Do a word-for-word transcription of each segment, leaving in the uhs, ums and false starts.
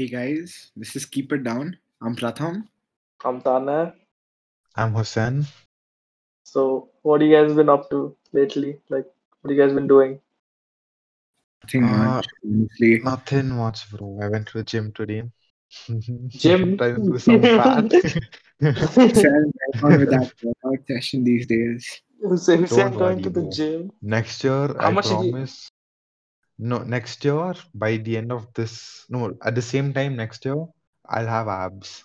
Hey guys, this is Keep It Down. I'm Pratham. I'm Tana. I'm Hussain. So, what you guys been up to lately? Like, what you guys been doing? Nothing uh, much. Honestly. Nothing much, bro. I went to the gym today. Gym? Trying to lose some fat. Hussain, I'm going with that workout session these days. Hussain, I'm going to the bro. gym. Next year, How I much promise. No, next year, by the end of this, no, at the same time next year, I'll have abs.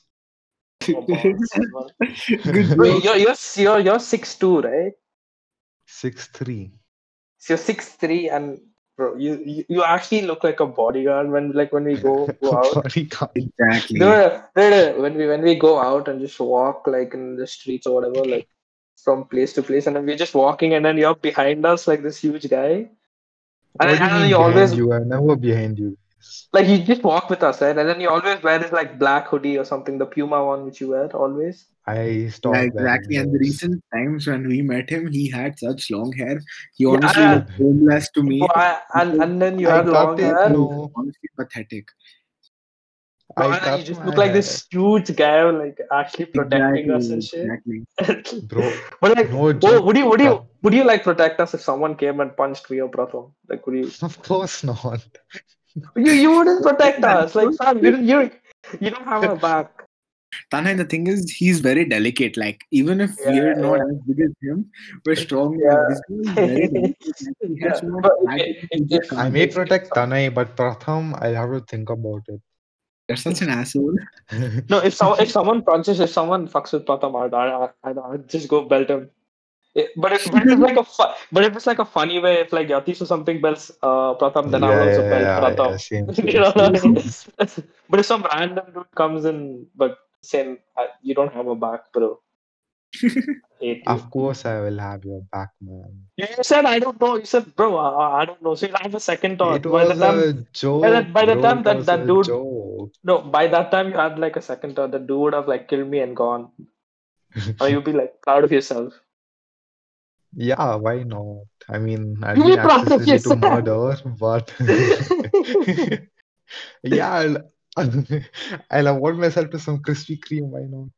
Oh, Wait, you're, you're, you're, you're six two, right? six three. So you're six three and bro, you, you, you actually look like a bodyguard when like when we go, go out. Bodyguard, exactly. No, no, no, when we when we go out and just walk like in the streets or whatever, like from place to place, and then we're just walking and then you're behind us like this huge guy. And, and then you always you are never behind you. Like you just walk with us, right? And then you always wear this like black hoodie or something, the Puma one which you wear always. I stopped. Yeah, exactly. And the recent times when we met him, he had such long hair. He honestly yeah, looked homeless to me. I, and, and then you I had long it, hair. No. Honestly pathetic. Bro, I and you just look like hair. This huge guy, like actually protecting exactly, us and shit. Exactly. Bro, but like, no bro, would you, would you, would you like protect us if someone came and punched me or Pratham? Like, would you? Of course not. You, you wouldn't protect us, like, fam, you, you, you don't have a back. Tanai, the thing is, he's very delicate. Like, even if yeah, we're yeah. not as big as him, we're strong. Yeah. Like, this is very delicate. Yeah. So but, okay, just, I may protect Tanai, but Pratham, I'll have to think about it. You're such an asshole. No, if, so, if someone punches, if someone fucks with Pratham, I I just go belt him. It, but, if, but, if it's like a fu- but if it's like a funny way, if like Yatish or something belts uh, Pratham, then yeah, I'll also belt yeah, Pratham. Yeah, same, same, you know same, same. But if some random dude comes in, but same, I, you don't have a back, bro. Of course I will have your back, man. You said I don't know. You said, bro, I, I don't know. So you'll have a second thought. It was by the time, a joke. By, that, by the time that, that dude... Joke. No, by that time you had like a second thought. The dude would have like killed me and gone. Or you'd be like proud of yourself. Yeah, why not? I mean, I'll be accessory to murder, but... yeah, I'll, I'll award myself to some Krispy Kreme, why not?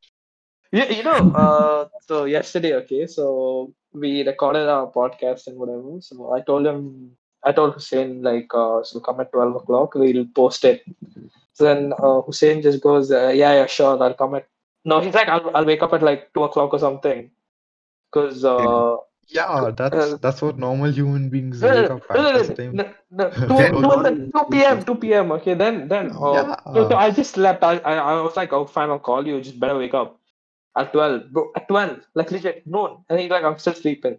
Yeah, you know, uh, so yesterday, okay, so we recorded our podcast and whatever. So I told him, I told Hussain, like, uh, so come at twelve o'clock, we'll post it. So then uh, Hussain just goes, uh, yeah, yeah, sure, I'll come at... No, he's like, I'll, I'll wake up at like two o'clock or something. Because... Uh, yeah, that's that's what normal human beings do. No, no, no, no, two p.m. Okay, then then oh, yeah. so, so I just slept. I, I I was like, oh, fine, I'll call you. Just better wake up at twelve, bro. At twelve, like legit, no. And he's like, I'm still sleeping.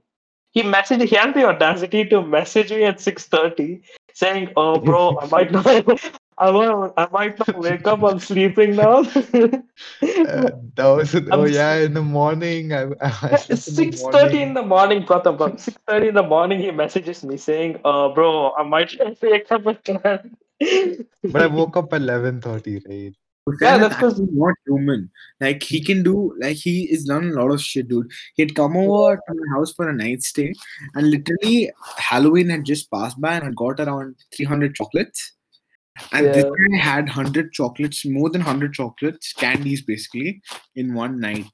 He messaged. He had the audacity to message me at six thirty, saying, oh, bro, I might not. I might, I might not wake up. I'm sleeping now. uh, that was a, oh yeah, in the morning. I, I six thirty in the morning, Pratham. Six thirty in the morning, he messages me saying, "Uh, bro, I might wake up at twelve." But I woke up at eleven thirty, right? Yeah, that's because he's not human. Like he can do, like he is done a lot of shit, dude. He'd come over to my house for a night stay, and literally Halloween had just passed by, and I got around three hundred chocolates. And yeah. this guy had one hundred chocolates, more than one hundred chocolates, candies basically, in one night.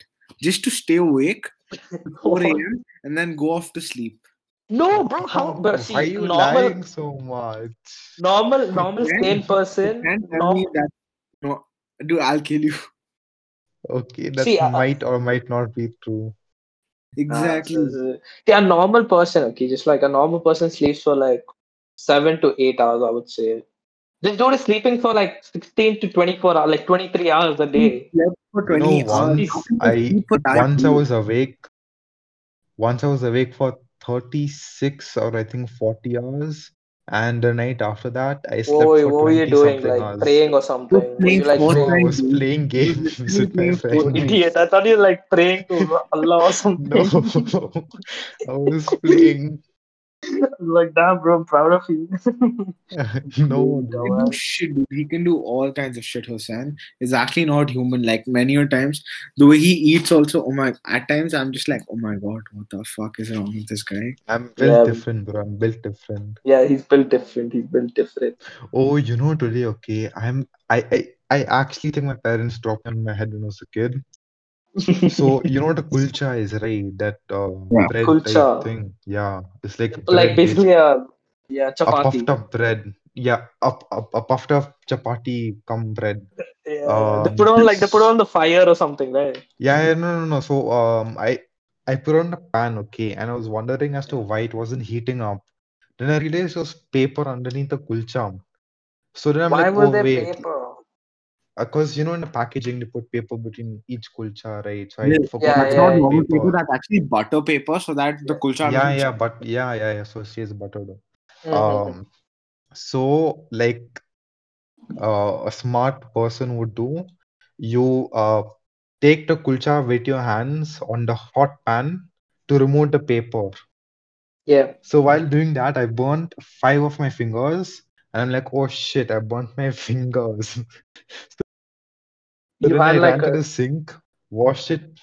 Just to stay awake at four a.m. and then go off to sleep. No, bro, how? Bro, see, Why are you normal, lying so much? Normal, normal sane person. Normal, that, no, dude, I'll kill you. Okay, that see, might uh, or might not be true. Exactly. Uh, so, yeah, a normal person, okay, just like a normal person sleeps for like seven to eight hours, I would say. This dude is sleeping for like sixteen to twenty-four hours, like twenty-three hours a day. For no, once, I, once I was awake, once I was awake for thirty-six or I think forty hours. And the night after that, I slept oh, for what were you doing? Like hours. Praying or something? Were you like I was playing games with my friends. Idiot! I thought you were like praying to Allah or something. No, I was playing. Like, damn, bro, I'm proud of you. No, no shit, dude. He can do all kinds of shit. Hussain is actually not human. Like, many a times, the way he eats, also. Oh my! At times, I'm just like, oh my god, what the fuck is wrong with this guy? I'm built yeah. different, bro. I'm built different. Yeah, he's built different. He's built different. Oh, you know, today, okay, I'm. I I, I actually think my parents dropped on my head when I was a kid. So you know what a kulcha is, right? That uh, yeah. bread kulcha. Type thing. Yeah, it's like like basically a yeah chapati. A puffed up bread. Yeah, a, a, a puffed up chapati cum bread. Yeah. Um, they put on like they put on the fire or something, right? Yeah, yeah, no, no, no. So um, I I put on the pan, okay, and I was wondering as to why it wasn't heating up. Then I realized there was paper underneath the kulcha. So then I'm why like, were oh there wait. Paper? Because, uh, you know, in the packaging, they put paper between each kulcha, right? So I yeah, forgot. That's yeah, not normal paper. paper. That's actually butter paper, so that the kulcha... Yeah, yeah, change. but yeah, yeah, yeah. So it stays buttered. Mm-hmm. Um, so, like, uh, a smart person would do, you uh, take the kulcha with your hands on the hot pan to remove the paper. Yeah. So while doing that, I burnt five of my fingers. And I'm like, oh shit, I burnt my fingers. So you then I like ran a... to the sink, washed it,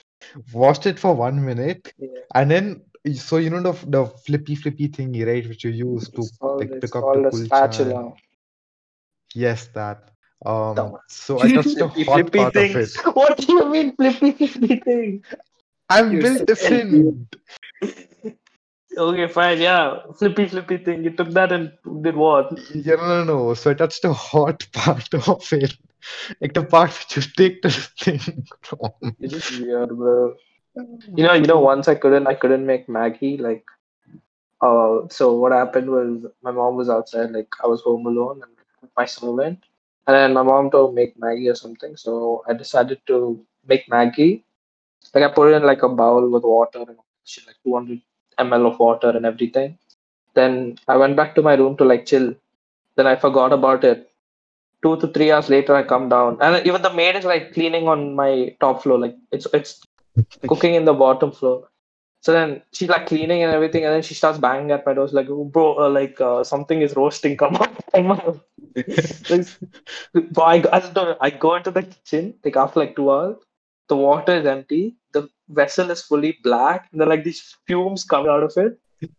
washed it for one minute. Yeah. And then, so you know the the flippy flippy thingy, right? Which you use to like, pick it's up the kulcha. Spatula. And... Yes, that. Um, so I touched the hot flippy part thing. of it. What do you mean flippy flippy thing? I'm You're built different. Okay, fine, yeah. Flippy, flippy thing. You took that and did what? Yeah, no, no, no. So I touched the hot part of it. Like the part which you take the thing from. It is weird, bro. You know, you know, once I couldn't, I couldn't make Maggie. Like, uh, so what happened was my mom was outside. Like, I was home alone and my servant. And then my mom told me make Maggie or something. So I decided to make Maggie. Like, I put it in like a bowl with water and shit, like two hundred milliliters of water and everything. Then I went back to my room to like chill. Then I forgot about it. Two to three hours later, I come down, and even the maid is like cleaning on my top floor, like it's it's cooking in the bottom floor. So then she's like cleaning and everything, and then she starts banging at my door. She's like, oh, bro, uh, like uh, something is roasting. Come on, come on. Like, so I I don't know. I go into the kitchen. Like after like two hours, the water is empty. The vessel is fully black, and then like these fumes come out of it.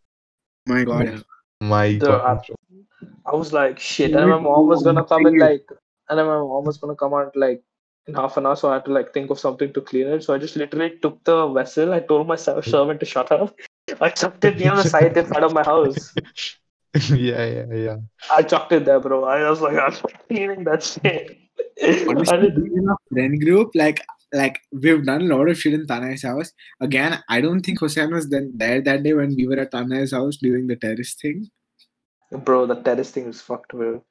My god, my so god! I, I was like, shit. And my mom was gonna come in like, and then my mom was gonna come out like in half an hour. So I had to like think of something to clean it. So I just literally took the vessel. I told my servant to shut up. I chucked it near the side in front of my house. Yeah, yeah, yeah. I chucked it there, bro. I was like, I'm not cleaning that shit. What is it doing in a friend group? Like. Like, we've done a lot of shit in Tanai's house. Again, I don't think Hussain was then there that day when we were at Tanai's house doing the terrace thing. Bro, the terrace thing was fucked, bro.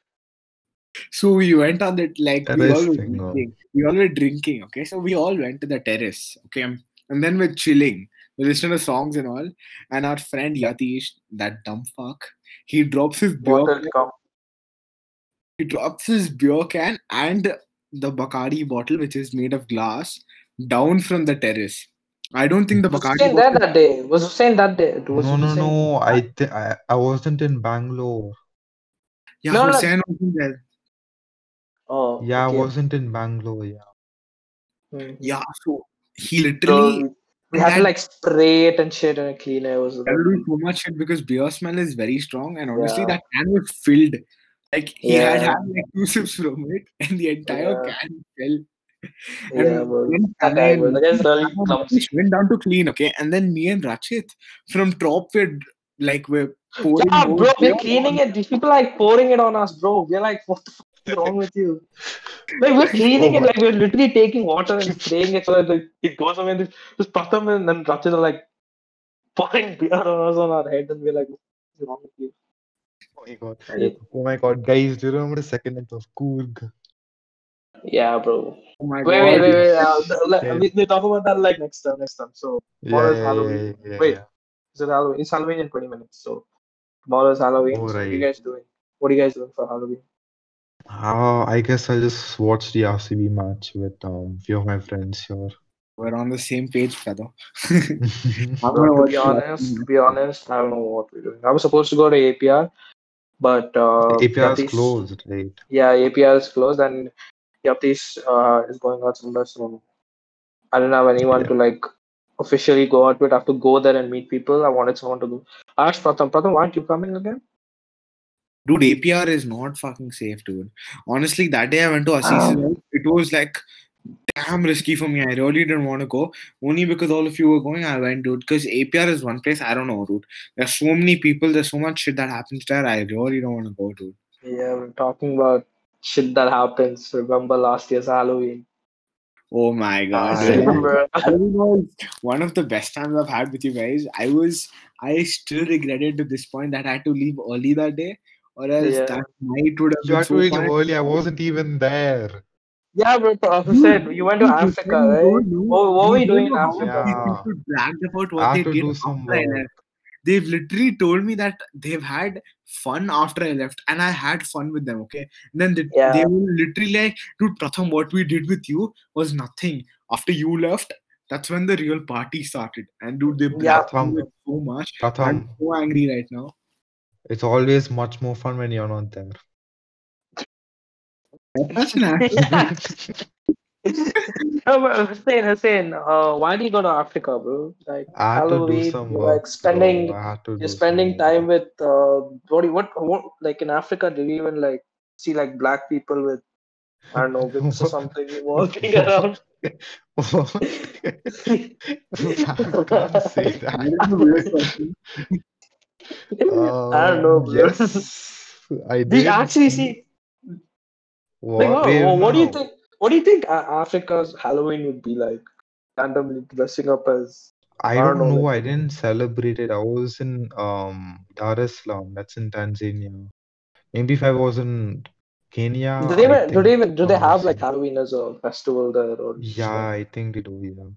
So we went on that, like, terrace we all were thing, drinking. Bro. We all were drinking, okay? So we all went to the terrace, okay? And then we're chilling. We're listening to songs and all. And our friend Yatish, that dumb fuck, he drops his beer can. He drops his beer can and... the Bacardi bottle, which is made of glass, down from the terrace. I don't think the Bacardi bottle... Was Hussain there that day? Was Hussain that day? Was no, no, no. I, th- I I wasn't in Bangalore. Yeah, no, Hussain no. wasn't there. Oh, yeah, okay. I wasn't in Bangalore, yeah. Mm-hmm. Yeah, so he literally... So we had to like spray it and shit and clean it. It was... I do so much shit because beer smell is very strong and obviously yeah. that can was filled... Like, he yeah. had had like two sips from it, and the entire yeah. can fell. And yeah, bro. And then we went down to clean, okay? And then me and Rachit, from top, we're, like, we're pouring yeah, bro, we're cleaning it. These people are, like, pouring it on us, bro. We're like, what the fuck is wrong with you? Like, we're cleaning oh, it. Like, we're literally taking water and spraying it so that like, it goes away. And just Pratham and then Rachit are, like, pouring beer on us on our head, and we're like, what is wrong with you? Oh my god. Oh my god, guys, do you remember the second night of Kurg? Yeah, bro. Oh my wait, god. Wait, wait, wait. Uh, like, yeah. we, we talk about that like next time, next time. So, tomorrow yeah, is Halloween. Yeah, yeah, wait, yeah. is it Halloween? It's Halloween in twenty minutes. So, tomorrow is Halloween. Oh, right. So what are you guys doing? What are you guys doing for Halloween? Uh, I guess I'll just watch the R C B match with um few of my friends here. We're on the same page, brother. to be honest, to be honest, I don't know what we're doing. I was supposed to go to A P R, but uh, A P R is closed, right? Yeah, A P R is closed, and Yatish uh, is going out somewhere, so I don't have anyone yeah. to like officially go out with. I have to go there and meet people. I wanted someone to go. I asked Pratham, Pratham, aren't you coming again? Dude, A P R is not fucking safe, dude. Honestly, that day I went to Asis, um, it was like damn risky for me. I really didn't want to go. Only because all of you were going, I went, dude. Because A P R is one place, I don't know, dude. There's so many people. There's so much shit that happens there. I really don't want to go, dude. Yeah, we're talking about shit that happens. Remember last year's Halloween? Oh, my God. I remember. I remember one of the best times I've had with you guys. I was, I still regret it to this point that I had to leave early that day. Or else yeah. that night would have you been are so doing fun. Early. I wasn't even there. Yeah, but uh, Hussain, you, you went to you Africa, right? What, what were you, you doing in Africa? Yeah. People bragged about what they did after I left. They've literally told me that they've had fun after I left, and I had fun with them, okay? And then they, yeah. they were literally like, dude, Pratham, what we did with you was nothing. After you left, that's when the real party started. And dude, they bragged yeah. me so much. Pratham. I'm so angry right now. It's always much more fun when you're not there. That's not. Hussain, Hussain, uh, why do you go to Africa, bro? Like Halloween, like spending, you're spending time with. Uh, what, what, what? Like in Africa, do you even like see like black people with, I don't know, whips or something walking around? What? I can't say that. um, I don't know, bro. Yes, I did. Did you actually see? What, like, oh, what do you think? What do you think Africa's Halloween would be like? Randomly dressing up as I, I don't know. know. I didn't celebrate it. I was in um Dar es Salaam. That's in Tanzania. Maybe if I was in Kenya. Do they even, do they even, do they have like Halloween as a festival there? Or yeah, something? I think they do. Yeah.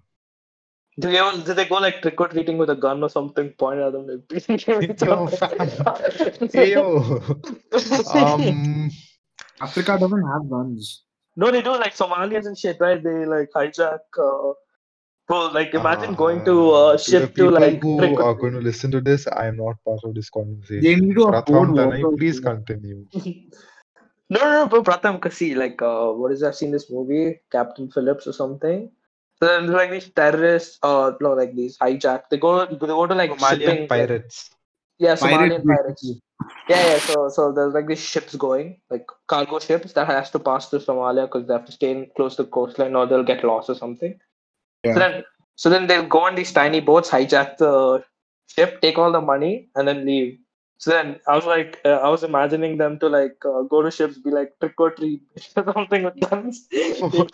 Did they, ever, did they go like trick or treating with a gun or something? Point at them. um, Africa doesn't have guns. No, they do like Somalians and shit, right? They like hijack. Uh, well, like imagine uh, going to uh, shift to, to like. Who trick- are going to listen to this? I am not part of this conversation. They need to Pratham, Tanai, please continue. no, no, no, Pratham, because see, like, uh, what is I've seen this movie, Captain Phillips or something. So then, like these terrorists, or uh, no, like these hijack. They go, they go to like Somalian shipping pirates. Yeah, Somalian Pirate pirates. Yeah, yeah. So, so there's like these ships going, like cargo ships that has to pass through Somalia because they have to stay in close to the coastline, or they'll get lost or something. Yeah. So then, so then they'll go on these tiny boats, hijack the ship, take all the money, and then leave. So then I was like, uh, I was imagining them to like uh, go to ships, be like trick or treat or something with guns. Oh, they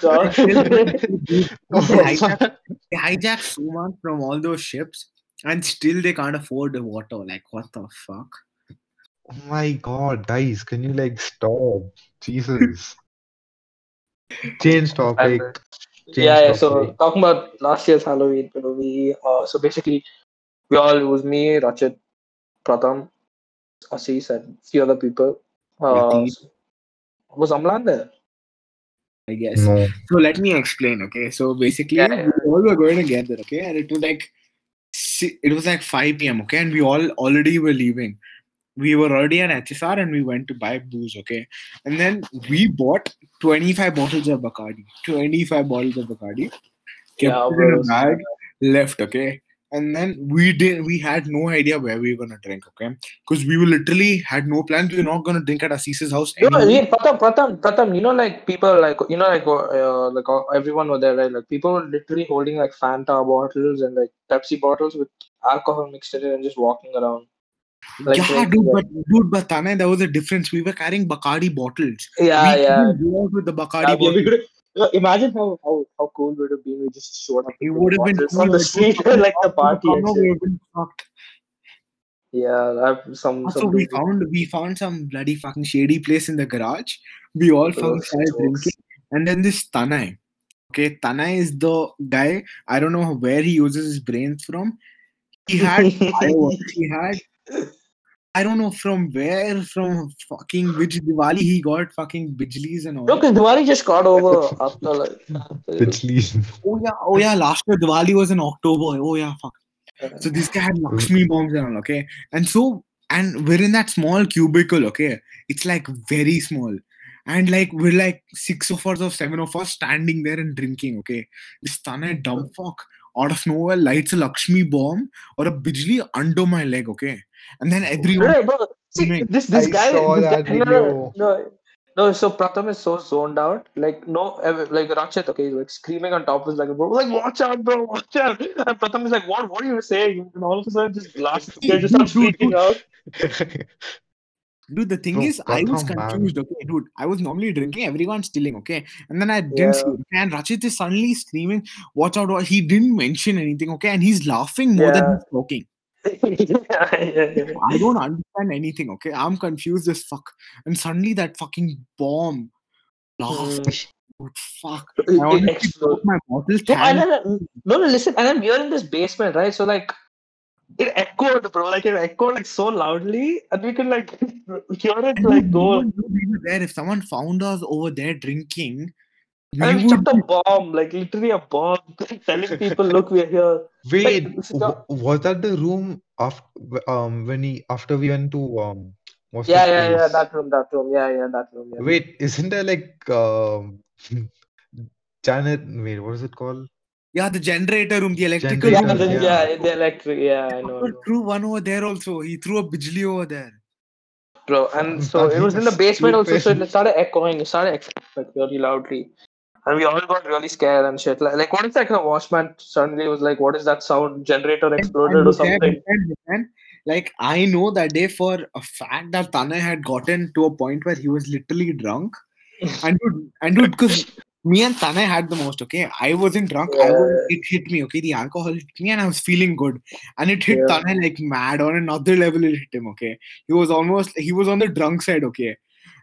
hijack, they hijack so much from all those ships, and still they can't afford the water. Like what the fuck? Oh my God, guys! Can you like stop? Jesus. Change topic. Change yeah, yeah. Topic. So talking about last year's Halloween, you know, we uh, so basically we all it was me, Rachit, Pratham, Asis and few other people. Uh, was Amlan there? I guess. No. So let me explain, okay? So basically, yeah. we all were going together, okay? And it was like it was like five p.m, okay? And we all already were leaving. We were already at H S R and we went to buy booze, okay? And then we bought twenty-five bottles of Bacardi. twenty-five bottles of Bacardi. Kept yeah, it in a bag, left, okay? And then we did. We had no idea where we were gonna drink, okay? Because we were literally had no plans. We were not gonna drink at Asis's house. You know, yeah, Pratham, Pratham, Pratham. You know, like people, like you know, like uh, like uh, everyone was there, right? Like people were literally holding like Fanta bottles and like Pepsi bottles with alcohol mixed in it and just walking around. Like, yeah, like, dude, but dude, but Tanai, there was a difference. We were carrying Bacardi bottles. Yeah, we yeah. Go out with the Bacardi yeah, bottles. Imagine how, how, how cool it would have been. We just showed up. It would have been cool. On the street, like the party. Yeah, some. Also, some we dude. found we found some bloody fucking shady place in the garage. We all oh, found started drinking, and then this Tanai. Okay, Tanai is the guy. I don't know where he uses his brains from. He had fireworks. He had I don't know from where, from fucking which Diwali he got fucking Bijlis and all. No, because Diwali just got over after like... Bijlis. Oh yeah, oh yeah, last year Diwali was in October. Oh yeah, fuck. So this guy had Lakshmi bombs and all, okay? And so, and we're in that small cubicle, okay? It's like very small. And like, we're like six of us or seven of us standing there and drinking, okay? This Tana dumb fuck out of nowhere lights a Lakshmi bomb or a Bijli under my leg, okay? And then everyone... Right, bro. See, this, this guy... This guy no, no, no, so Pratham is so zoned out. Like, no, like Rachit, okay, like screaming on top of his leg, bro. Like, watch out, bro, watch out. And Pratham is like, what, what are you saying? And all of a sudden, just glasses, they just start freaking out. Dude, the thing bro, is, I was confused, man. Okay, dude. I was normally drinking, everyone's stealing, okay? And then I didn't yeah. see, and Rachit is suddenly screaming, watch out, he didn't mention anything, okay? And he's laughing more yeah. than he's talking. yeah, yeah, yeah. I don't understand anything, okay? I'm confused as fuck. And suddenly that fucking bomb laughs. Dude, fuck. I almost broke my bottle can. No, no, no, no, listen, and I'm here in this basement, right? So like, it echoed, bro. Like, it echoed like so loudly, and we could like hear it like go. We were there. If someone found us over there drinking, we and would... chucked a bomb, like literally a bomb, telling people, "Look, we are here." Wait, like, was that the room after um when he after we went to um? What's yeah, yeah, place? yeah, that room, that room, yeah, yeah, that room. Yeah. Wait, isn't there like um, Janet? Wait, what is it called? Yeah, the generator room, the electrical room. Yeah, yeah, the electric, yeah, I know. He threw one over there also. He threw a Bijli over there. Bro, and so it was in the basement also, so it started echoing. It started echoing like really loudly. And we all got really scared and shit. Like, like what is that? The watchman suddenly was like, what is that sound? Generator exploded or something. Like, I know that day for a fact that Tanai had gotten to a point where he was literally drunk. And dude, and dude, because... me and Tanai had the most, okay? I wasn't drunk. Yeah. I was, it hit me, okay? The alcohol hit me and I was feeling good. And it hit yeah. Tanai like mad. On another level, it hit him, okay? He was almost, he was on the drunk side, okay?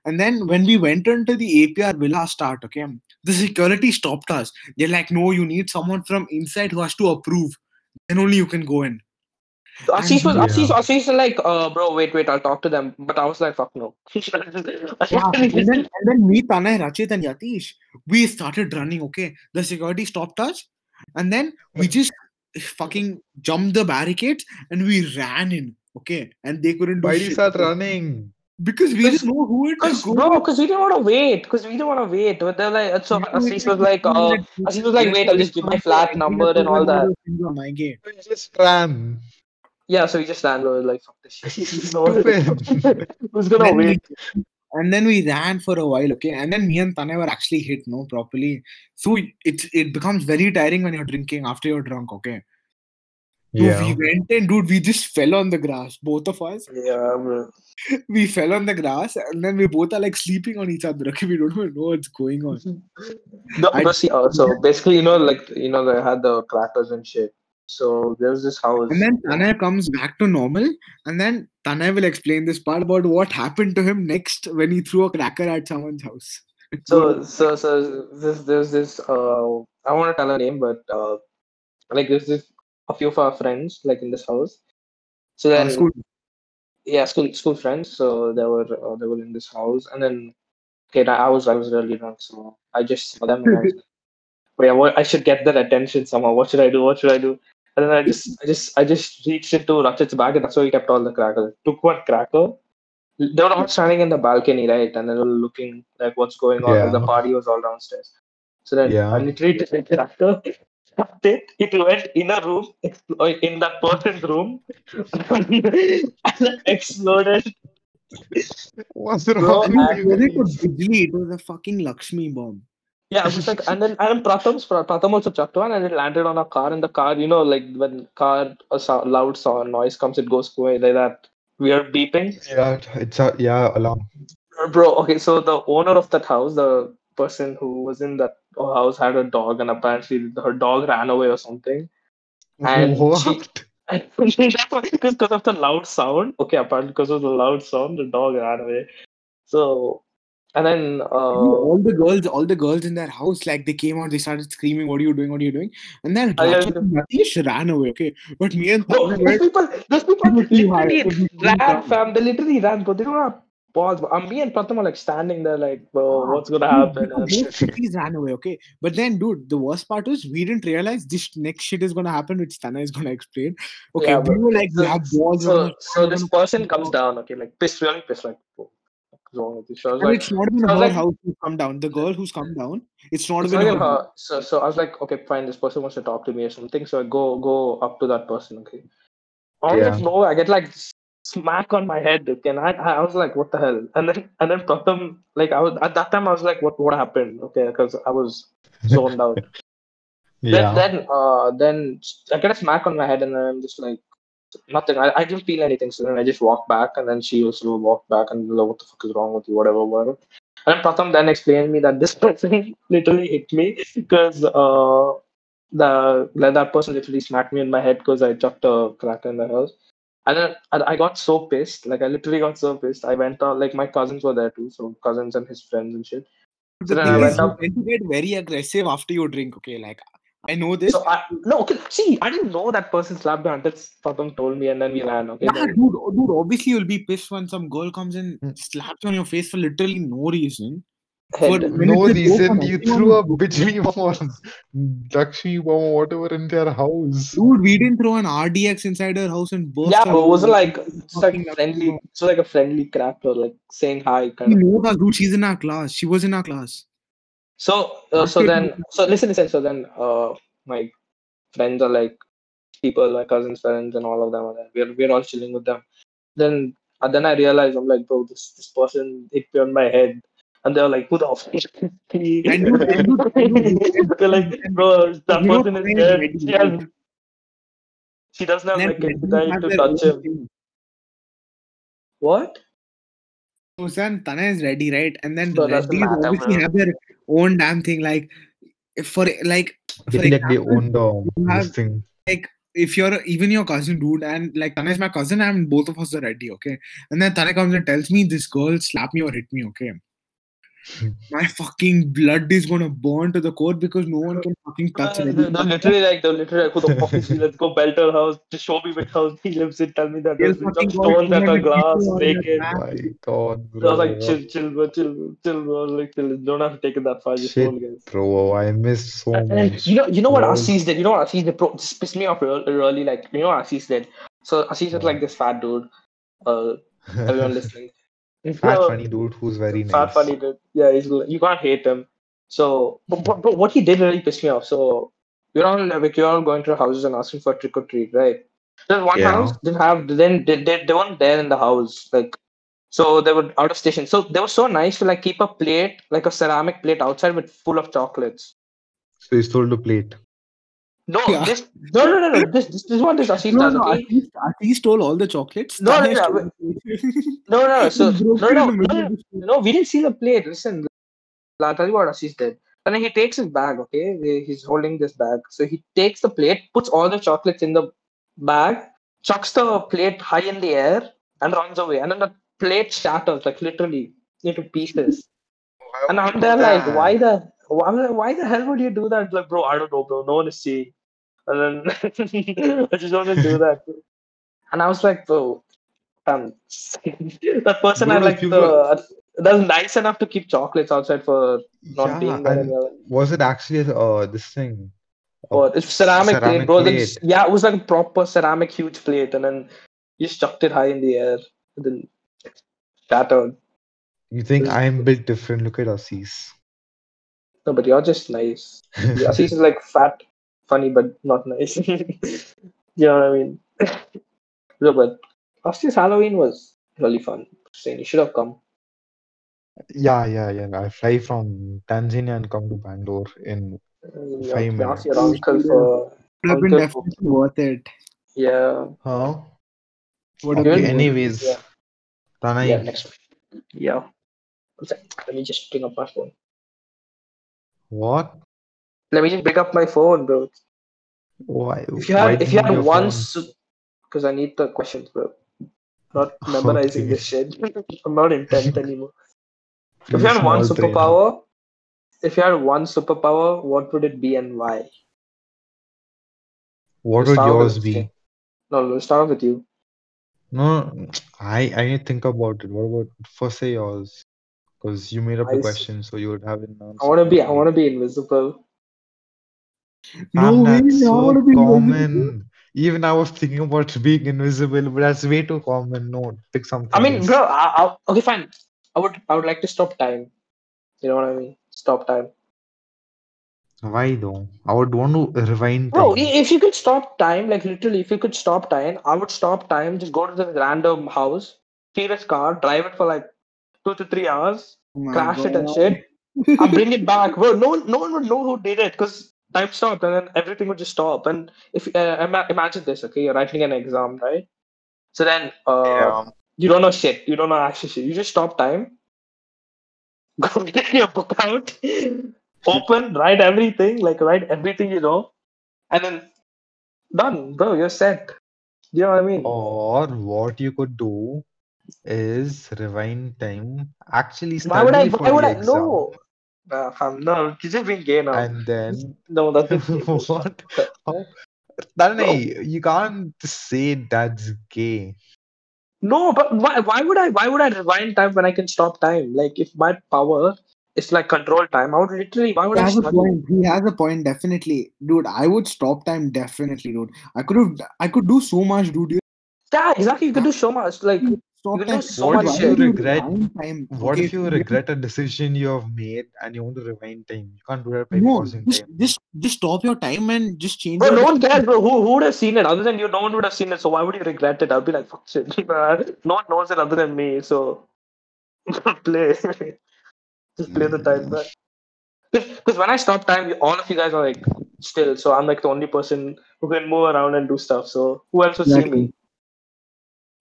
And then when we went into the A P R villa start, okay? The security stopped us. They're like, no, you need someone from inside who has to approve. Then only you can go in. So Asis was, yeah. Asis, Asis was like, uh, bro, wait, wait, I'll talk to them. But I was like, fuck no. yeah, and, then, and then me, Tanai, Rachit and Yatish, we started running, okay? The security stopped us. And then we just fucking jumped the barricades and we ran in, okay? And they couldn't do Why shit. Why did you start running? Because we didn't know who it was. No, because we didn't want to wait. Because we didn't want to wait. But they're like, so Asis was like, uh, Asis was like, wait, I'll just give my flat number and all that. Just ran. Yeah, so we just ran over like, fuck this shit. No, who's gonna then wait? We, and then we ran for a while, okay? And then me and Tanai were actually hit, no, properly. So it, it becomes very tiring when you're drinking after you're drunk, okay? Yeah. So we went and, dude, we just fell on the grass, both of us. Yeah, bro. We fell on the grass and then we both are like sleeping on each other, okay? We don't even know what's going on. No, I, no, see, uh, so basically, you know, like, you know, they had the crackers and shit. So there's this house. And then Tanai comes back to normal. And then Tanai will explain this part about what happened to him next when he threw a cracker at someone's house. So, so, so this, there's this, uh, I want to tell her name, but uh, like there's this, a few of our friends like in this house. So then, uh, school. yeah, school, school friends. So they were, uh, they were in this house. And then, okay, I was, I was really drunk. So I just saw them and I was like, wait, I, want, I should get their attention somehow. What should I do? What should I do? And then I just, I just, I just reached into Rachit's bag, and that's why he kept all the crackers. Took one cracker. They were all standing in the balcony, right? And they were looking like what's going on. Yeah. The party was all downstairs. So then yeah. I literally took the cracker, tapped it. It went in a room, in that person's room, and exploded. What's wrong? It was Bijli. It was a fucking Lakshmi bomb. Yeah, I was like, and then and Pratham's Pratham also chucked one, and it landed on a car. And the car, you know, like when car a sound, loud sound noise comes, it goes away like that weird beeping. Yeah, it's a yeah alarm. Bro, okay, so the owner of that house, the person who was in that house, had a dog, and apparently her dog ran away or something. And what? Because because of the loud sound, okay, apparently because of the loud sound, the dog ran away. So. And then uh, all the girls, all the girls in their house, like they came out, they started screaming, "What are you doing? What are you doing?" And then Yatish ran away. Okay, but me and no, those went, people, those people literally ran, ran, fam. They literally ran, but they don't have pause. Um, me and Pratham are like standing there, like, bro, what's gonna happen? He ran away. Okay, but then, dude, the worst part was we didn't realize this next shit is gonna happen, which Tana is gonna explain. Okay, yeah, we but, were like, so, we have balls. So, on, so on, this on, person on, comes down. Okay, like pissed, really pissed, like. Bro. Wrong with this. So I was and like, it's not even her like, house who's come down. The girl who's come down, it's not even her. her. So, so I was like, okay, fine. This person wants to talk to me or something. So I go, go up to that person. Okay. On yeah. the floor, I get like smack on my head. Okay, and I, I was like, what the hell? And then, and then Pratham, like, I was at that time, I was like, what, what happened? Okay, because I was zoned out. yeah. Then, then, uh, then I get a smack on my head, and then I'm just like. Nothing. I, I didn't feel anything. So then I just walked back, and then she also walked back, and like, what the fuck is wrong with you? Whatever, whatever. And Pratham then explained me that this person literally hit me because uh, the like, that person literally smacked me in my head because I chucked a cracker in the house. And then I, I got so pissed. Like I literally got so pissed. I went out. Like my cousins were there too, so cousins and his friends and shit. So then I went out. You get very aggressive after you drink. Okay, like. I know this. So I, no, okay. See, I didn't know that person slapped me until Pratham told me, and then we ran. Okay. Yeah, dude, dude. Obviously, you'll be pissed when some girl comes and slaps on your face for literally no reason. For no reason. You threw a Bijli bomb, Lakshmi bomb, whatever in their house. Dude, we didn't throw an R D X inside her house and burst. Yeah, but it was like it's like friendly. It's like a friendly cracker, like saying hi kind of. No, dude, she's in our class. She was in our class. So, uh, so then, so listen, listen, so then, uh, my friends are like, people, my cousins, friends, and all of them are there. We're, we're all chilling with them. Then, and then I realized, I'm like, bro, this, this person hit me on my head. And they were like, who the fuck is me? They're like, bro, that person is dead. She, has, she doesn't have, like, the right to touch him. What? Hussain, Tana is ready, right? And then so Reddy obviously man. Have their own damn thing. Like, for like, for like example, they own the you have, thing. Like, if you're even your cousin, dude, and like Tana is my cousin, and both of us are ready, okay? And then Tana comes and tells me, "This girl slapped me or hit me," okay? My fucking blood is gonna burn to the core because no one can fucking touch it. They're literally like, they're literally like, who the fuck is she? Let's go belt her house, just show me which house he lives in, tell me that there's some stones at her glass, break it. My God, bro. I was like, chill, chill, bro, chill, chill, bro. Like, chill, don't have to take it that far. Just roll, guys. Bro, I missed so and, much. And you know, you know what Asis did? You know what Asis did? Bro, this pissed me off really, like, you know what Asis did? So Asis was like this fat dude. Uh, everyone listening. Fat uh, funny dude who's very fat nice. Fat funny dude. Yeah, he's, you can't hate him. So, but, but, but what he did really pissed me off. So, you're all, like, you're all going to houses and asking for a trick or treat, right? There's one yeah. house, didn't have, then they, they, they weren't there in the house. Like, so they were out of station. So, they were so nice to like keep a plate, like a ceramic plate outside with full of chocolates. So, you stole the plate. No, yeah. this, no, no, no, no. This, this, this is what this Asis no, does. No, okay? Asis stole all the chocolates. No, no, no, no, no. So, no, no, no, no. We didn't see the plate. Listen, I'll tell you what Asis did. And then he takes his bag. Okay, he's holding this bag. So he takes the plate, puts all the chocolates in the bag, chucks the plate high in the air, and runs away. And then the plate shatters, like literally into pieces. And I'm there, like, why the, I'm like, why the hell would you do that? Like, bro, I don't know, bro. No one is seeing. And then I just want to do that. And I was like, bro, um, that person had like the, were... that's nice enough to keep chocolates outside for not yeah, being there. Was it actually uh this thing? Oh, it's ceramic, ceramic plate, bro. Plate. Like, yeah, it was like a proper ceramic huge plate, and then you just chucked it high in the air, and then shattered. You think was... I'm built different? Look at Asis. No, but you're just nice. Asis is like fat. Funny, but not nice. You know what I mean? No, but Asis Halloween was really fun. Saying you should have come. Yeah, yeah, yeah. I fly from Tanzania and come to Bangalore in yeah, five minutes. Your uncle for. It would have been definitely worth it. Yeah. Huh? What okay, anyways. Yeah. Tanai. Yeah, next one. Yeah. Let me just bring up my phone. What? Let me just pick up my phone, bro. Why? If you had, if you had one, because I need the questions, bro. Not memorizing okay. this shit. I'm not intent anymore. If you had one superpower, trainer. if you had one superpower, what would it be and why? What would yours be? Thing. No, let's start with you. No, I I need to think about it. What about first say yours? Because you made up I the question, see. so you would have it now. I want to be. I want to be invisible. No, that's so I want to be common. Invisible. Even I was thinking about being invisible, but that's way too common. No, pick something. I mean, else. bro. I, I, okay, fine. I would. I would like to stop time. You know what I mean? Stop time. Why though? I would want to rewind time. No, if you could stop time, like literally, if you could stop time, I would stop time. Just go to the random house, steal his car, drive it for like two to three hours, oh crash God. it and shit. I bring it back. Bro, no, no one would know who did it because time stopped and then everything would just stop. And if uh, ima- imagine this, okay, you're writing an exam, right? So then uh, yeah. you don't know shit. You don't know actually shit. You just stop time. Go get your book out. Open, write everything, like write everything you know, and then done, bro, you're set. You know what I mean? Or what you could do is rewind time, actually study why would I, for why would the I, exam. No, nah, fam, no, you're just being gay now. And then... No, that's... what? How? Tanai, no. You can't say that's gay. No, but why, why would I, why would I rewind time when I can stop time? Like, if my power... It's like control time. I would literally... Why would he, I has a point. he has a point, definitely. Dude, I would stop time, definitely, dude. I could have, I could do so much, dude. Yeah, exactly. You could do so much. Like, stop you could do so what much. If you regret, what okay. if you regret a decision you have made and you want to rewind time? You can't do that by no, pausing just, time. Just, just stop your time and just change bro, your... Bro, no one cares, bro. Who, who would have seen it? Other than you, no one would have seen it. So why would you regret it? I'd be like, fuck shit. No one knows it other than me. So, play. Just play the time back. Because when I stop time, all of you guys are like still. So I'm like the only person who can move around and do stuff. So who else would exactly. see me?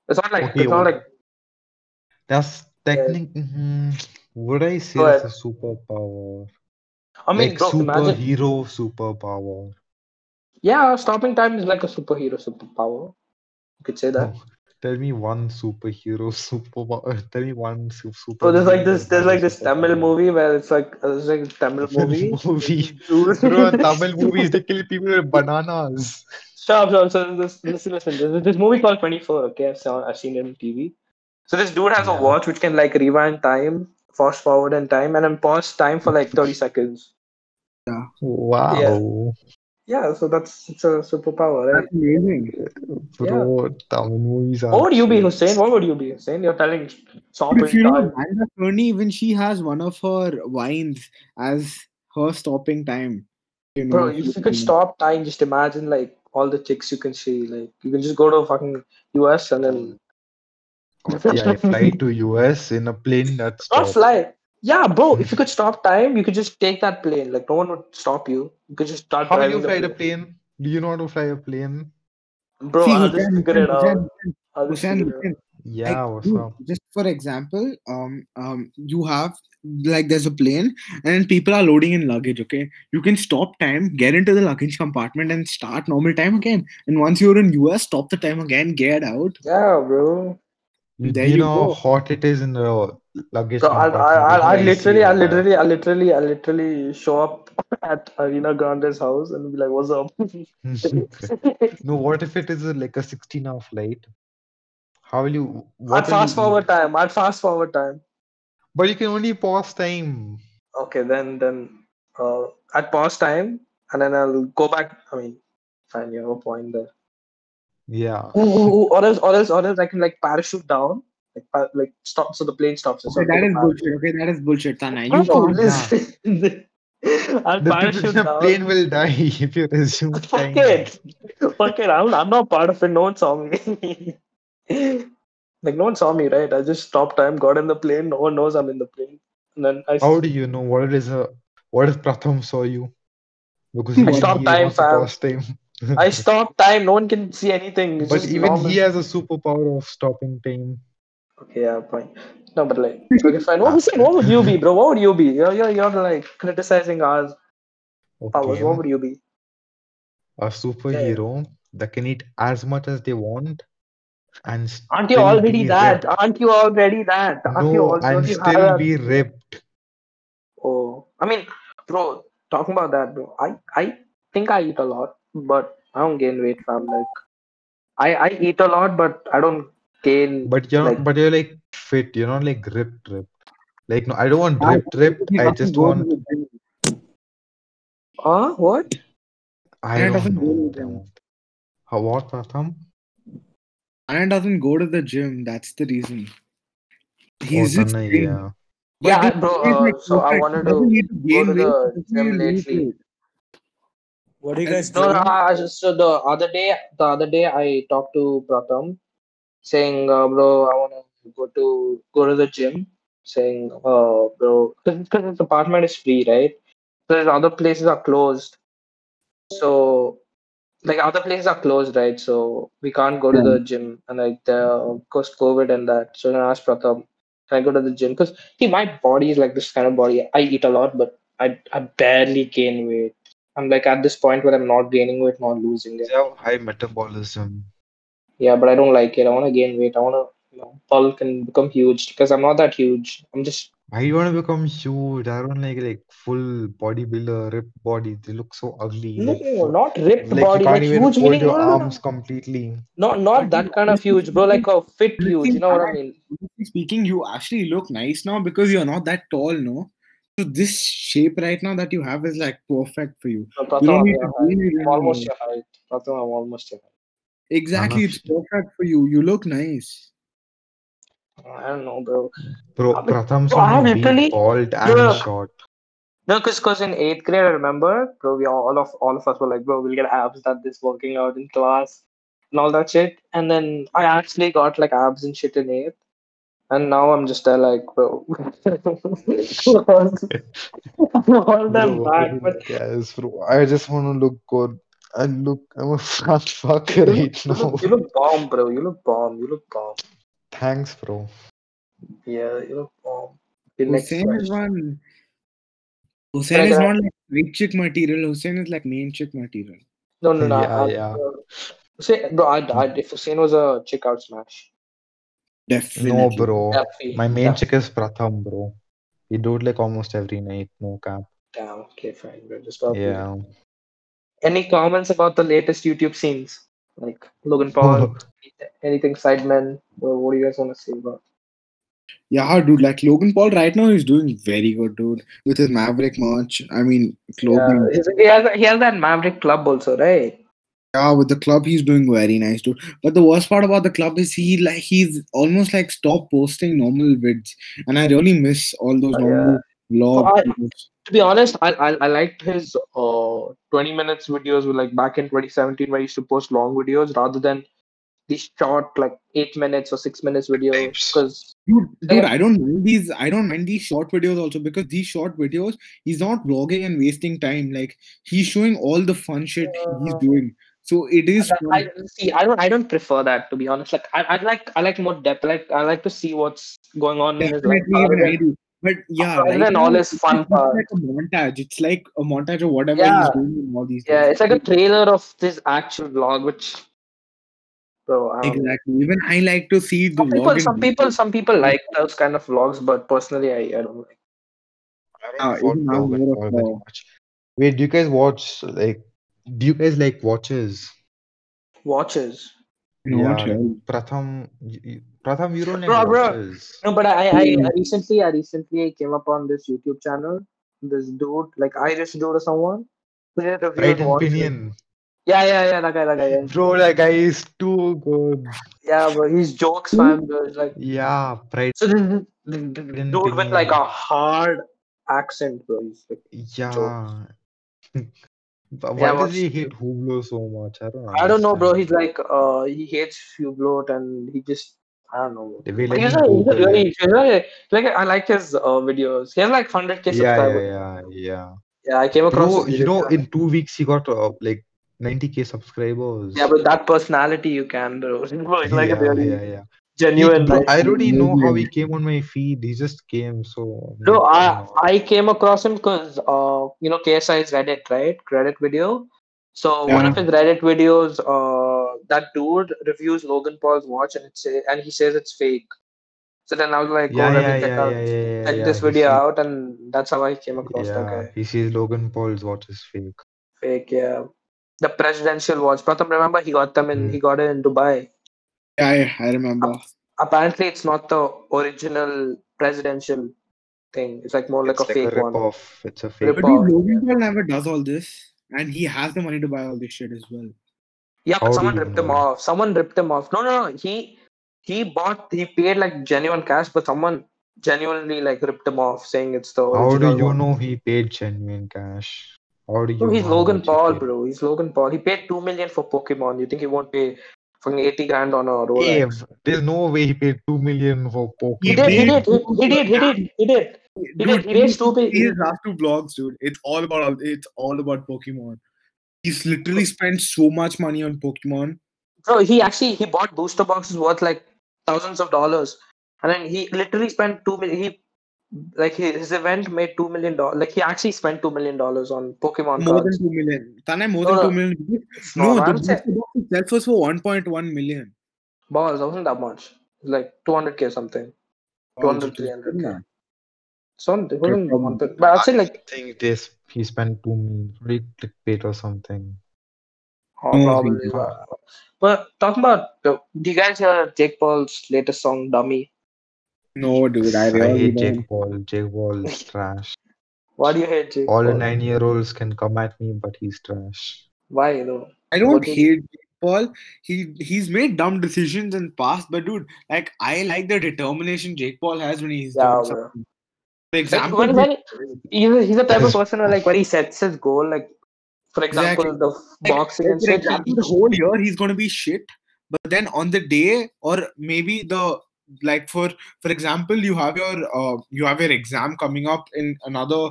It's not like... Okay, it's not like... That's technically... Yeah. Mm-hmm. Would I say that's a superpower? I mean, like bro, superhero imagine... superpower. Yeah, stopping time is like a superhero superpower. You could say that. Oh. Tell me one superhero superpower. Tell me one super. Superhero so there's like this. There's like this Tamil movie where it's like uh, there's like a Tamil movie. movie. Bro, Tamil movies they kill people with bananas. Stop, stop. So this, listen, listen. There's this movie called twenty-four. Okay, I've seen, I've seen it on T V. So this dude has yeah. a watch which can like rewind time, fast forward in time, and then pause time for like thirty seconds. Yeah. Wow. Yeah. Yeah, so that's it's a superpower, right? That's amazing. Bro, yeah. Tamil movies are... What would you be, Hussain? What would you be, Hussain? You're telling... Stop if you time. know, Amanda Kearney, even she has one of her wines as her stopping time. You know, bro, if you could stop time, just imagine, like, all the chicks you can see. Like, you can just go to fucking U S and then... Yeah, I fly to U S in a plane that's... Not fly. Yeah, bro, if you could stop time, you could just take that plane. Like, no one would stop you. You could just start how driving. How do you fly a plane? plane? Do you know how to fly a plane? Bro, See, I'll just figure it out. I'll just figure it out. Yeah, like, what's up? Just for example, um, um, you have, like, there's a plane and people are loading in luggage, okay? You can stop time, get into the luggage compartment and start normal time again. And once you're in U S, stop the time again, get out. Yeah, bro. There you, you know go. how hot it is in the luggage. So I, I, I, I literally, I literally, I literally, I literally show up at Arena Grande's house and be like, "What's up?" No, what if it is a, like a sixteen-hour flight? How will you? I'd fast you forward doing? time. I'd fast forward time. But you can only pause time. Okay, then then uh, I'd pause time and then I'll go back. I mean, fine, you have a point there. Yeah. Ooh, ooh, ooh. Or else, or else, or else, I can like parachute down, like par- like stop, so the plane stops. Okay, that is bullshit. Okay, that is bullshit, Tana. You I'll the parachute down. The plane will die if you resume time. Fuck it, fuck it. I'm, I'm not part of it. No one saw me. Like no one saw me, right? I just stopped time, got in the plane. No one knows I'm in the plane. And then I. How do you know what it is? A what if Pratham saw you? Because I stopped time, fam. I stop time. No one can see anything. It's but even normal. He has a superpower of stopping time. Okay, yeah, fine. No, but like, okay, fine. What, Hussain, what would you be, bro? What would you be? You're, you're, you're like criticizing our okay. powers. What would you be? A superhero yeah. that can eat as much as they want, And aren't you already that? Ripped. Aren't you already that? Aren't no, you already and still have... be ripped. Oh, I mean, bro, talking about that, bro, I, I think I eat a lot, but I don't gain weight, fam. Like, I, I eat a lot, but I don't gain. But you're like, but you're like fit. You're not like ripped, ripped. Like, no, I don't want ripped, ripped. I just want. Ah, uh, what? I Tanai don't know. Do How what, Pratham? Tanai doesn't go to the gym. That's the reason. He's oh, just Tanai, yeah. Yeah, yeah, bro. Uh, like, so I wanted to go to the gym lately. What do you guys? No, no, I just so the other day. The other day, I talked to Pratham, saying, uh, "Bro, I want to go to go to the gym." Saying, "Oh, bro, because his apartment is free, right? So his other places are closed." So, like, other places are closed, right? So, we can't go yeah. to the gym. And, like, the cost COVID and that. So, then I asked Pratham, can I go to the gym? Because, see, my body is, like, this kind of body. I eat a lot, but I I barely gain weight. I'm, like, at this point where I'm not gaining weight, not losing it. You have high metabolism. Yeah, but I don't like it. I want to gain weight. I want to, you know, bulk and become huge. Because I'm not that huge. I'm just... Why do you want to become huge? I don't like like full bodybuilder, ripped body. They look so ugly. No, like, not ripped like body. You can't like even huge meaning, your no, arms no. completely. Not not that kind of huge, bro. Like a fit huge. You know what I mean? Speaking, you actually look nice now because you're not that tall, no? So this shape right now that you have is like perfect for you. No, you don't need to really almost your height. Pratham, I'm almost your height. Exactly, it's perfect for you. You look nice. I don't know, bro. Bro, I mean, Pratham's bro, I literally bald and bro, short. No, cause, cause in eighth grade, I remember, bro, we all, all of all of us were like, bro, we'll get abs that this working out in class and all that shit. And then I actually got like abs and shit in eighth. And now I'm just there like, bro, all them back. But yes, bro, I just want to look good. I look, I'm a fat fucker right now. You look bomb, bro. You look bomb. You look bomb. Thanks, bro. Yeah, you know, um, the next Hussain question. is one. Hussain like is I, not like big chick material. Hussain is like main chick material. No, no, no. Yeah, I, yeah. Uh, Hussain, bro, I, I, if Hussain was a chick, I would smash. Definitely. No, bro. Definitely. My main Definitely. chick is Pratham, bro. We do it like almost every night. No cap. Damn. Okay, fine, bro. Just yeah. Me. Any comments about the latest YouTube scenes? Like Logan Paul, anything Sidemen, or what do you guys want to say about? Yeah, dude, like Logan Paul right now is doing very good, dude, with his Maverick merch. I mean, clothing. Yeah, he has he has that Maverick club also, right? Yeah, with the club, he's doing very nice, dude. But the worst part about the club is he like he's almost like stopped posting normal vids, and I really miss all those normal yeah. vlogs. So to be honest, I I, I liked his uh, twenty minutes videos. Were like back in twenty seventeen where he used to post long videos rather than these short like eight minutes or six minutes videos. Because dude, dude I, I don't mind these. I don't mind these short videos also because these short videos he's not vlogging and wasting time. Like he's showing all the fun shit uh, he's doing. So it is. I, I see. I don't. I don't prefer that, to be honest. Like I, I like. I like more depth. Like I like to see what's going on Definitely in his life. But yeah, right then all is fun. It's part. like a montage. It's like a montage of whatever yeah. he's doing in all these. Yeah, things. It's like a trailer of this actual vlog, which. So, um, exactly. Even I like to see the some people. Vlog some people. Some people like those kind of vlogs, but personally, I, I don't like. I don't ah, like very much. Wait, do you guys watch like? Do you guys like watches? Watches. No, yeah, watch, yeah. Pratham. You, Pratham, you don't like bro, watches. Bro. No, but I, I, I recently, I recently came upon this YouTube channel. This dude, like I just do to someone. Right opinion. Yeah, yeah, yeah, that guy, that guy. Yeah. Bro, that guy is too good. Yeah, bro, he's jokes, man. Bro. It's like yeah, pride. So this, this, this dude opinion. with like a hard accent, bro. He's like, yeah. Jokes. But why yeah, does he hate Hublot so much? I don't know. I don't know, bro. He's like, uh, he hates Hublot and he just, I don't know. Like he's a, he's a really, he's a, like, I like his uh, videos. He has like one hundred K subscribers. Yeah, yeah, yeah. Yeah, I came across. Bro, you know, channel. in two weeks he got uh, like ninety K subscribers. Yeah, but that personality you can, bro. It's like yeah, a really yeah, yeah. genuine. He, bro, I don't even know how he came on my feed. He just came, so. No, I, I came across him because, uh, you know, K S I's Reddit, right? Reddit video. So yeah. one of his Reddit videos, uh, that dude reviews Logan Paul's watch, and it say, and he says it's fake. So then I was like, yeah, oh, yeah, let me check yeah, out, yeah, yeah, check yeah, this video see, out, and that's how I came across yeah, that guy. He says Logan Paul's watch is fake. Fake, yeah. The presidential watch. Pratham, remember he got them in. Mm. He got it in Dubai. Yeah, I, I remember. Apparently, it's not the original presidential thing. It's like more like it's a like fake a one. Off. It's a fake. But dude, Logan Paul never does all this, and he has the money to buy all this shit as well. Yeah, but someone ripped know? him off. Someone ripped him off. No, no, no. He. He bought, he paid like genuine cash, but someone genuinely like ripped him off saying it's the original. How do you one. know he paid genuine cash? How do you bro, he's know Logan Paul, he bro. He's Logan Paul. He paid two million dollars for Pokemon. You think he won't pay fucking eighty grand on a Rolex? Yeah, there's no way he paid two million dollars for Pokemon. He did, he did, he did, he did, he did. He did, he raised two million dollars. He has last two blogs, dude. It's all about, it's all about Pokemon. He's literally spent so much money on Pokemon. Bro, he actually, he bought booster boxes worth like thousands of dollars, and then he literally spent two million. He like his event made two million dollars. Like he actually spent two million dollars on Pokemon more cards. than two million. Tanai more no, than two million. No, no, the booster box itself was for one point one million. Balls, that wasn't that much. Like two hundred K something. two hundred, three hundred K. Yeah. So it wasn't one, but I'd say like I think this he spent two million clickbait or something. Oh, probably. But talking about, do you guys hear Jake Paul's latest song, Dummy? No, dude, I, really I hate don't. Jake Paul. Jake Paul is trash. Why do you hate Jake All Paul? All nine-year-olds can come at me, but he's trash. Why though? I don't what hate Jake Paul. He he's made dumb decisions in the past, but dude, like I like the determination Jake Paul has when he's yeah, doing something. For example, like, when, when, he's, he's the type of person where like when he sets his goal, like. For example, exactly. the boxing like, and shit. Exactly. The whole year he's gonna be shit, but then on the day, or maybe the like for for example, you have your uh, you have your exam coming up in another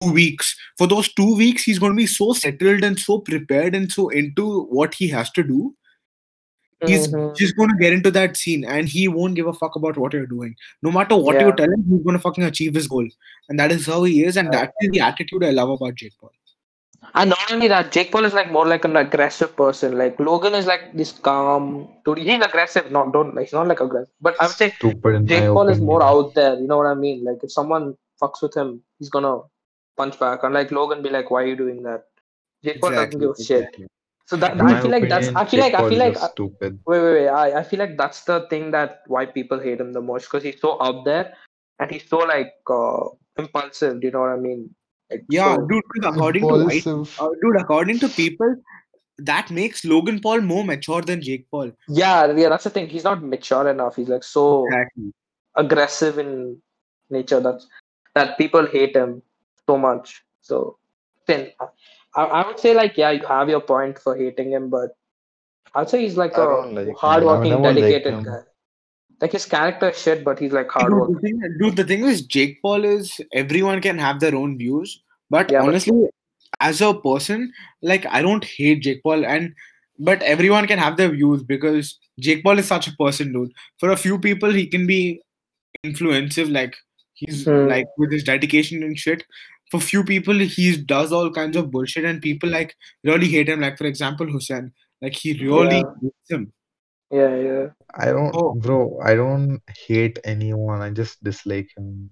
two weeks. For those two weeks, he's gonna be so settled and so prepared and so into what he has to do. He's mm-hmm. just gonna get into that scene, and he won't give a fuck about what you're doing. No matter what yeah. you tell him, he's gonna fucking achieve his goal, and that is how he is, and yeah. that is the attitude I love about Jake Paul. And not only that, Jake Paul is like more like an aggressive person. Like Logan is like this calm dude. He's aggressive. No, don't like he's not like aggressive. But I would say Stupid Jake Paul opinion. is more out there. You know what I mean? Like if someone fucks with him, he's gonna punch back. And like Logan be like, why are you doing that? Jake Paul exactly, doesn't give a exactly. shit. So that I feel, opinion, like I feel Jake like that's I feel like I feel like wait, wait, wait. I, I feel like that's the thing that why people hate him the most, because he's so out there and he's so like uh, impulsive, do you know what I mean? Like, yeah, so dude, according to uh, dude, according to people, that makes Logan Paul more mature than Jake Paul. Yeah, yeah, that's the thing. He's not mature enough. He's like so exactly. aggressive in nature that that people hate him so much. So then, I, I would say like yeah, you have your point for hating him, but I'd say he's like I a like hardworking, dedicated like guy. Like his character is shit, but he's like hard work. Dude, the thing, dude, the thing is, Jake Paul is everyone can have their own views, but yeah, honestly, but... as a person, like I don't hate Jake Paul, and but everyone can have their views because Jake Paul is such a person, dude. For a few people, he can be influential, like he's hmm. like with his dedication and shit. For few people, he does all kinds of bullshit, and people like really hate him. Like for example, Hussain, like he really yeah. hates him. Yeah, yeah. I don't, oh. bro. I don't hate anyone. I just dislike him.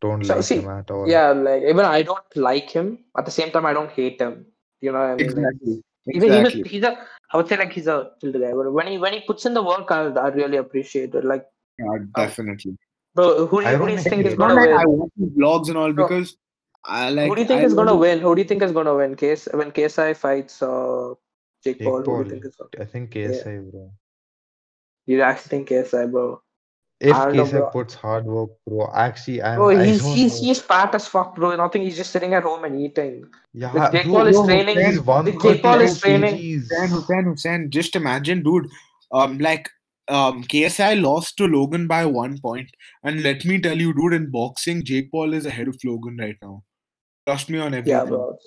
Don't so, like see, him at all. Yeah, like even I don't like him. At the same time, I don't hate him. You know what I mean? Exactly. Like, even exactly. Even, he's a. I would say like he's a chill guy. But when he when he puts in the work, I, I really appreciate it. Like. Yeah, definitely. Uh, bro, who do you, who do you think is gonna like win? I watch his vlogs and all bro, because I like. Who do you think I is gonna know. win? Who do you think is gonna win? Case when K S I fights uh, Jake, Jake Paul. Paul. Who do you think is gonna win? I think K S I, yeah. bro. You actually think K S I, bro? If K S I puts hard work, bro, actually, I'm. Bro, he's he's know. he's fat as fuck, bro. Nothing. He's just sitting at home and eating. Yeah, like Jake Paul is training. Jake Paul is training. Hussain, Hussain, Hussain. Just imagine, dude. Um, like, um, K S I lost to Logan by one point, and let me tell you, dude, in boxing, Jake Paul is ahead of Logan right now. Trust me on everything. Yeah, bro.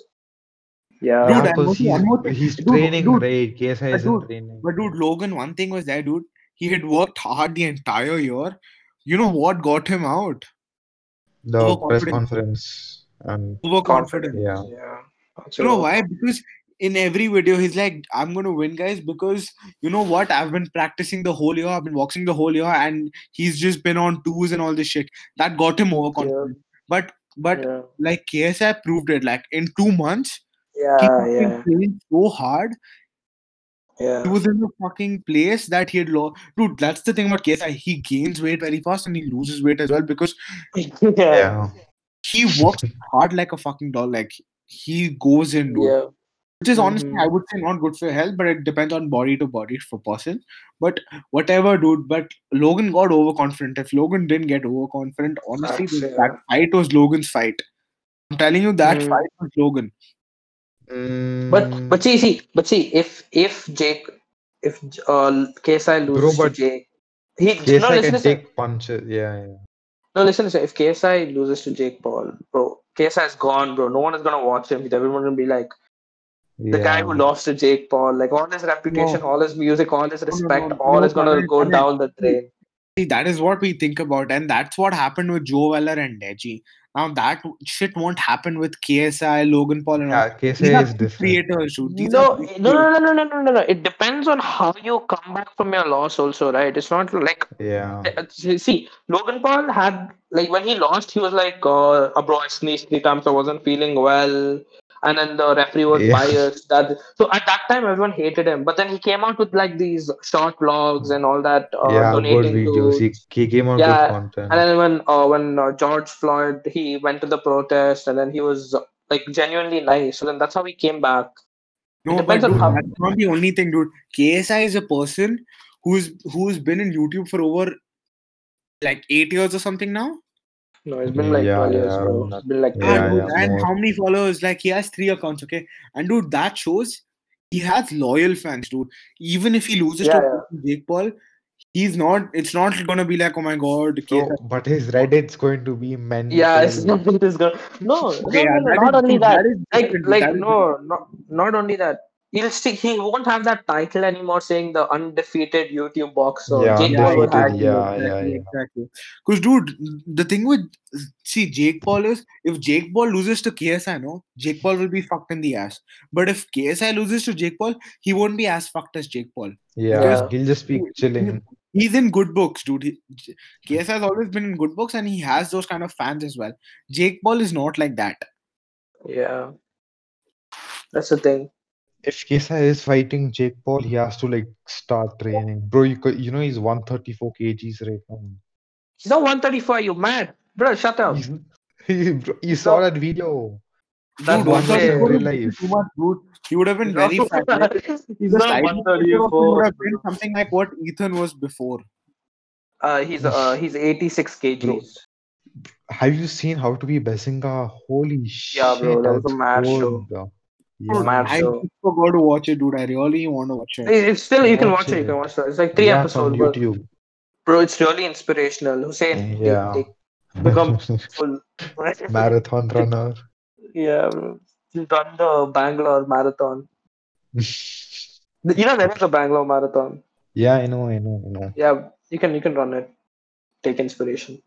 Yeah, dude, because he's, not, he's dude, training, dude, right? K S I is training. But dude, Logan, one thing was that, dude. He had worked hard the entire year. You know what got him out? The press conference. Overconfidence. Yeah. You know why? Because in every video, he's like, I'm going to win, guys, because you know what? I've been practicing the whole year. I've been boxing the whole year. And he's just been on tours and all this shit. That got him overconfident. Yeah. But, but yeah. like, K S I proved it. Like, in two months, yeah, he yeah. playing so hard. Yeah. He was in a fucking place that he had lost. Dude, that's the thing about K S I. He gains weight very fast and he loses weight as well because yeah. yeah. he works hard like a fucking doll. Like, he goes into yeah. it. Which is honestly, mm-hmm. I would say not good for health, but it depends on body to body for person. But whatever, dude. But Logan got overconfident. If Logan didn't get overconfident, honestly, that, that fight was Logan's fight. I'm telling you, that mm. fight was Logan. Mm. But but see, see, but see, if if Jake, if uh, K S I loses Bro, to Jake, he K S I no, listen, can take punches. Yeah, yeah. No, listen, listen. If K S I loses to Jake Paul, bro, K S I is gone, bro. No one is gonna watch him. Everyone will be like. The yeah. guy who lost to Jake Paul, like all his reputation, no. all his music, all his respect, no, no, no. all no, is going to no, go no. down the drain. See, that is what we think about. And that's what happened with Joe Weller and Deji. Now, that shit won't happen with K S I, Logan Paul and yeah, all. K S I is different. Creators, no, no, no, no, no, no, no, no. It depends on how you come back from your loss also, right? It's not like... Yeah. See, Logan Paul had... Like, when he lost, he was like, oh, bro, I sneezed three times. I wasn't feeling well. And then the referee was yeah. biased. That, so at that time, everyone hated him. But then he came out with like these short vlogs and all that. Uh, yeah, donating good videos. To, he, he came out yeah, with content. And then when uh, when uh, George Floyd, he went to the protest and then he was like genuinely nice. So then that's how he came back. No, but dude, how- that's not the only thing, dude. K S I is a person who's who's been in YouTube for over like eight years or something now. No, it's been like yeah, twelve yeah, years, bro. It's been like yeah, yeah, dude, yeah, and more. How many followers? Like, he has three accounts, okay? And, dude, that shows he has loyal fans, dude. Even if he loses yeah, to yeah. Jake Paul, he's not, it's not gonna be like, oh my god. No, but his Reddit's going to be men. Yeah, it's not going to No, okay, no, no, yeah, not only that. that. Like, like that no, not, not only that. He'll stick, he won't have that title anymore saying the undefeated YouTube boxer. Yeah, Jake Paul yeah, had yeah, yeah, yeah, exactly. Because, dude, the thing with, see, Jake Paul is, if Jake Paul loses to K S I, no, Jake Paul will be fucked in the ass. But if K S I loses to Jake Paul, he won't be as fucked as Jake Paul. Yeah, because he'll just be chilling. He's in good books, dude. He, K S I has always been in good books and he has those kind of fans as well. Jake Paul is not like that. Yeah. That's the thing. If K S I is fighting Jake Paul, he has to like start training, bro. You you know he's one thirty-four kilograms right now. He's not one thirty-four. Are you mad, bro? Shut up. He's, he, bro, you saw that video. That one day in real life. Too much, dude. He would have been no. very fat. Right? He's not one thirty-four. He would have been something like what Ethan was before. Uh, he's uh he's eighty-six kilograms. Bro. Have you seen How to Be Bazinga? Holy yeah, shit! Yeah, bro, that was a mad cold, show. Bro. Yeah. Man, I so. forgot to watch it, dude. I really want to watch it. It's still you can watch, watch it. it. You can watch it. It's like three yeah, episodes. On YouTube. Bro, it's really inspirational. Hussain, yeah, they, they become full marathon runner. Yeah, bro. He's done the Bangalore Marathon. You know there is a Bangalore Marathon. Yeah, I know, I know, I know. Yeah, you can you can run it. Take inspiration.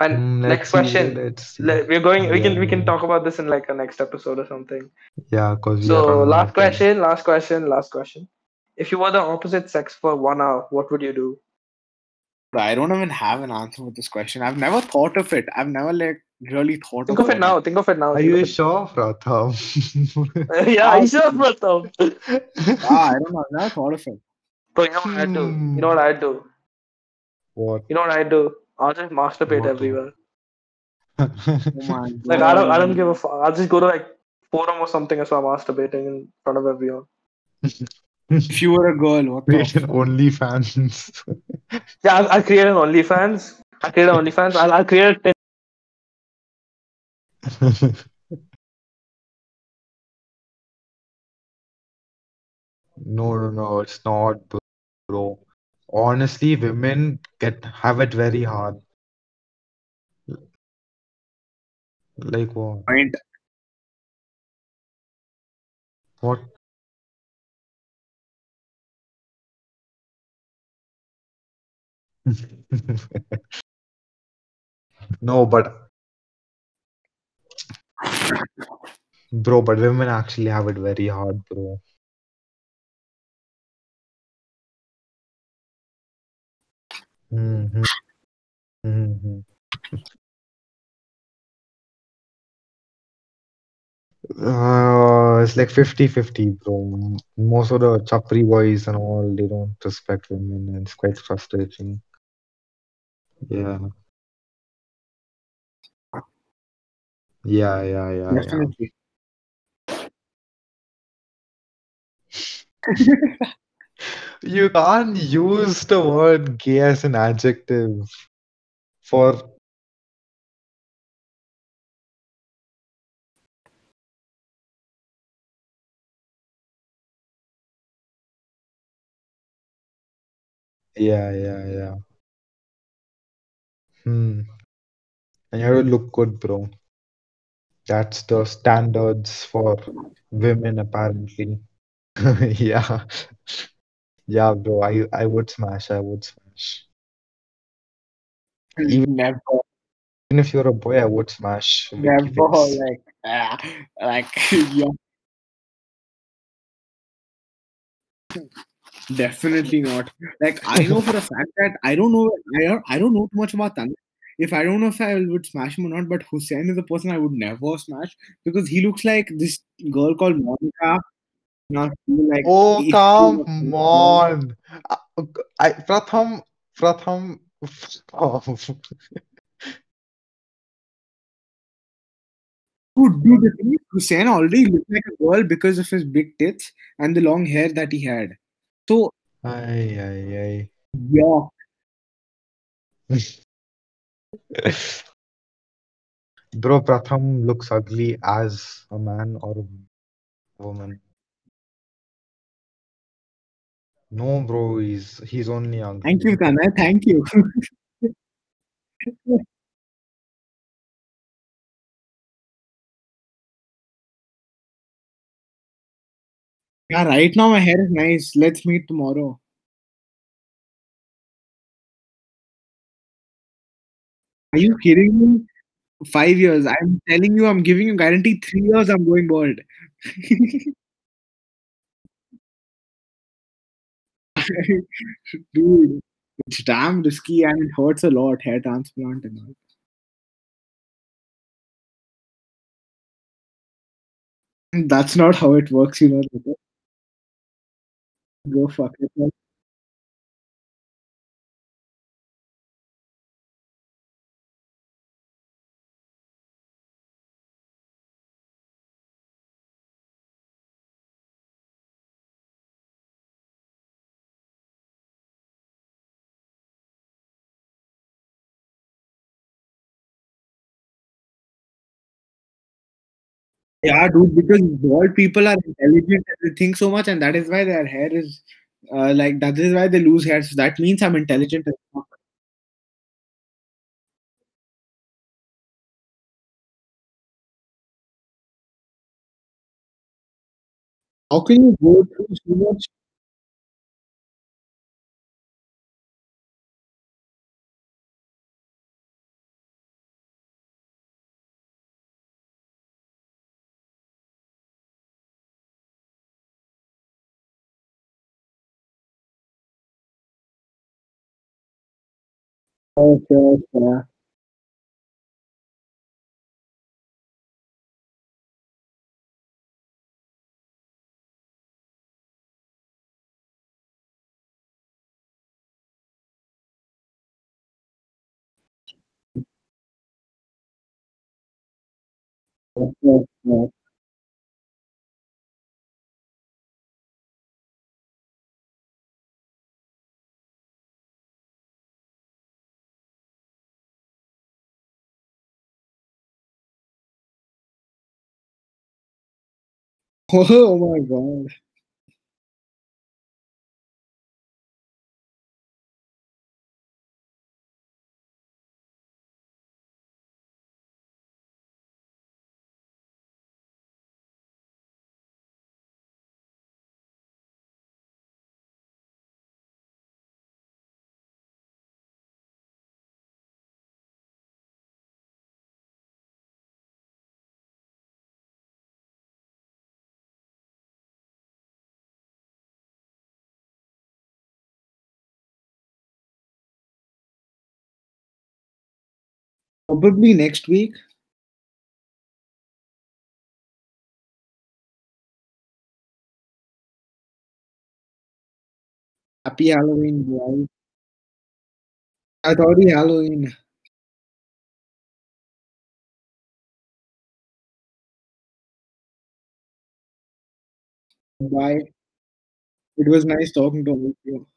And let's next question. See, let's see. We're going. We yeah, can we can talk about this in like a next episode or something. Yeah, cause so last question, last question, last question. If you were the opposite sex for one hour, what would you do? I don't even have an answer for this question. I've never thought of it. I've never like really thought. Think of it, it now. Think of it now. Are you sure, Pratham? Yeah, are you sure, Pratham? Ah, I don't know. I've never thought of it. But you know what I do? You know what I do? What? You know what I do? I'll just masturbate what? everywhere. Oh like I don't, I don't give a fuck. I'll just go to like forum or something as well, masturbating in front of everyone. If you were a girl, what? Create an OnlyFans. Yeah, I'll, I'll create an OnlyFans. I'll create an OnlyFans. I'll, I'll create. A ten- no, no, no. It's not, bro. Honestly, women get have it very hard. Like what? Point. What? No, but Bro, but women actually have it very hard, bro. hmm hmm Uh, it's like fifty fifty, bro. Most of the chapri boys and all, they don't respect women, and it's quite frustrating. Yeah, yeah, yeah, yeah, yeah. Definitely. You can't use the word gay as an adjective for, yeah, yeah, yeah. Hmm. And you have to look good, bro. That's the standards for women, apparently. Yeah. Yeah, bro. I I would smash. I would smash. Even Never, even if you're a boy, I would smash with never, events. like, ah, like, yeah, definitely not. Like, I know for a fact that I don't know, I don't, I don't know too much about Tana. If I don't know if I would smash him or not, but Hussain is the person I would never smash because he looks like this girl called Monica. Not like Oh, if come on. Uh, I Pratham, Pratham. Oh, Dude, dude, the thing is, Hussein already looked like a girl because of his big tits and the long hair that he had. So, ay, ay, ay. yeah, Bro, Pratham looks ugly as a man or a woman. No, bro, he's he's only thank ugly. you, Tanai, thank you. Yeah, right now my hair is nice. Let's meet tomorrow. Are you kidding me? Five years. I'm telling you, I'm giving you guarantee three years I'm going bald. Dude, it's damn risky and it hurts a lot, hair transplant and all. And that's not how it works, you know. Like, go fuck it. Like, yeah, dude, because bald people are intelligent and they think so much, and that is why their hair is uh, like that is why they lose hair. So that means I'm intelligent as fuck. How can you go through so much? Oh, sure, sure. sure, sure, sure. Oh my God. Probably next week. Happy Halloween, guys. It's already Halloween. Bye. It was nice talking to all of you.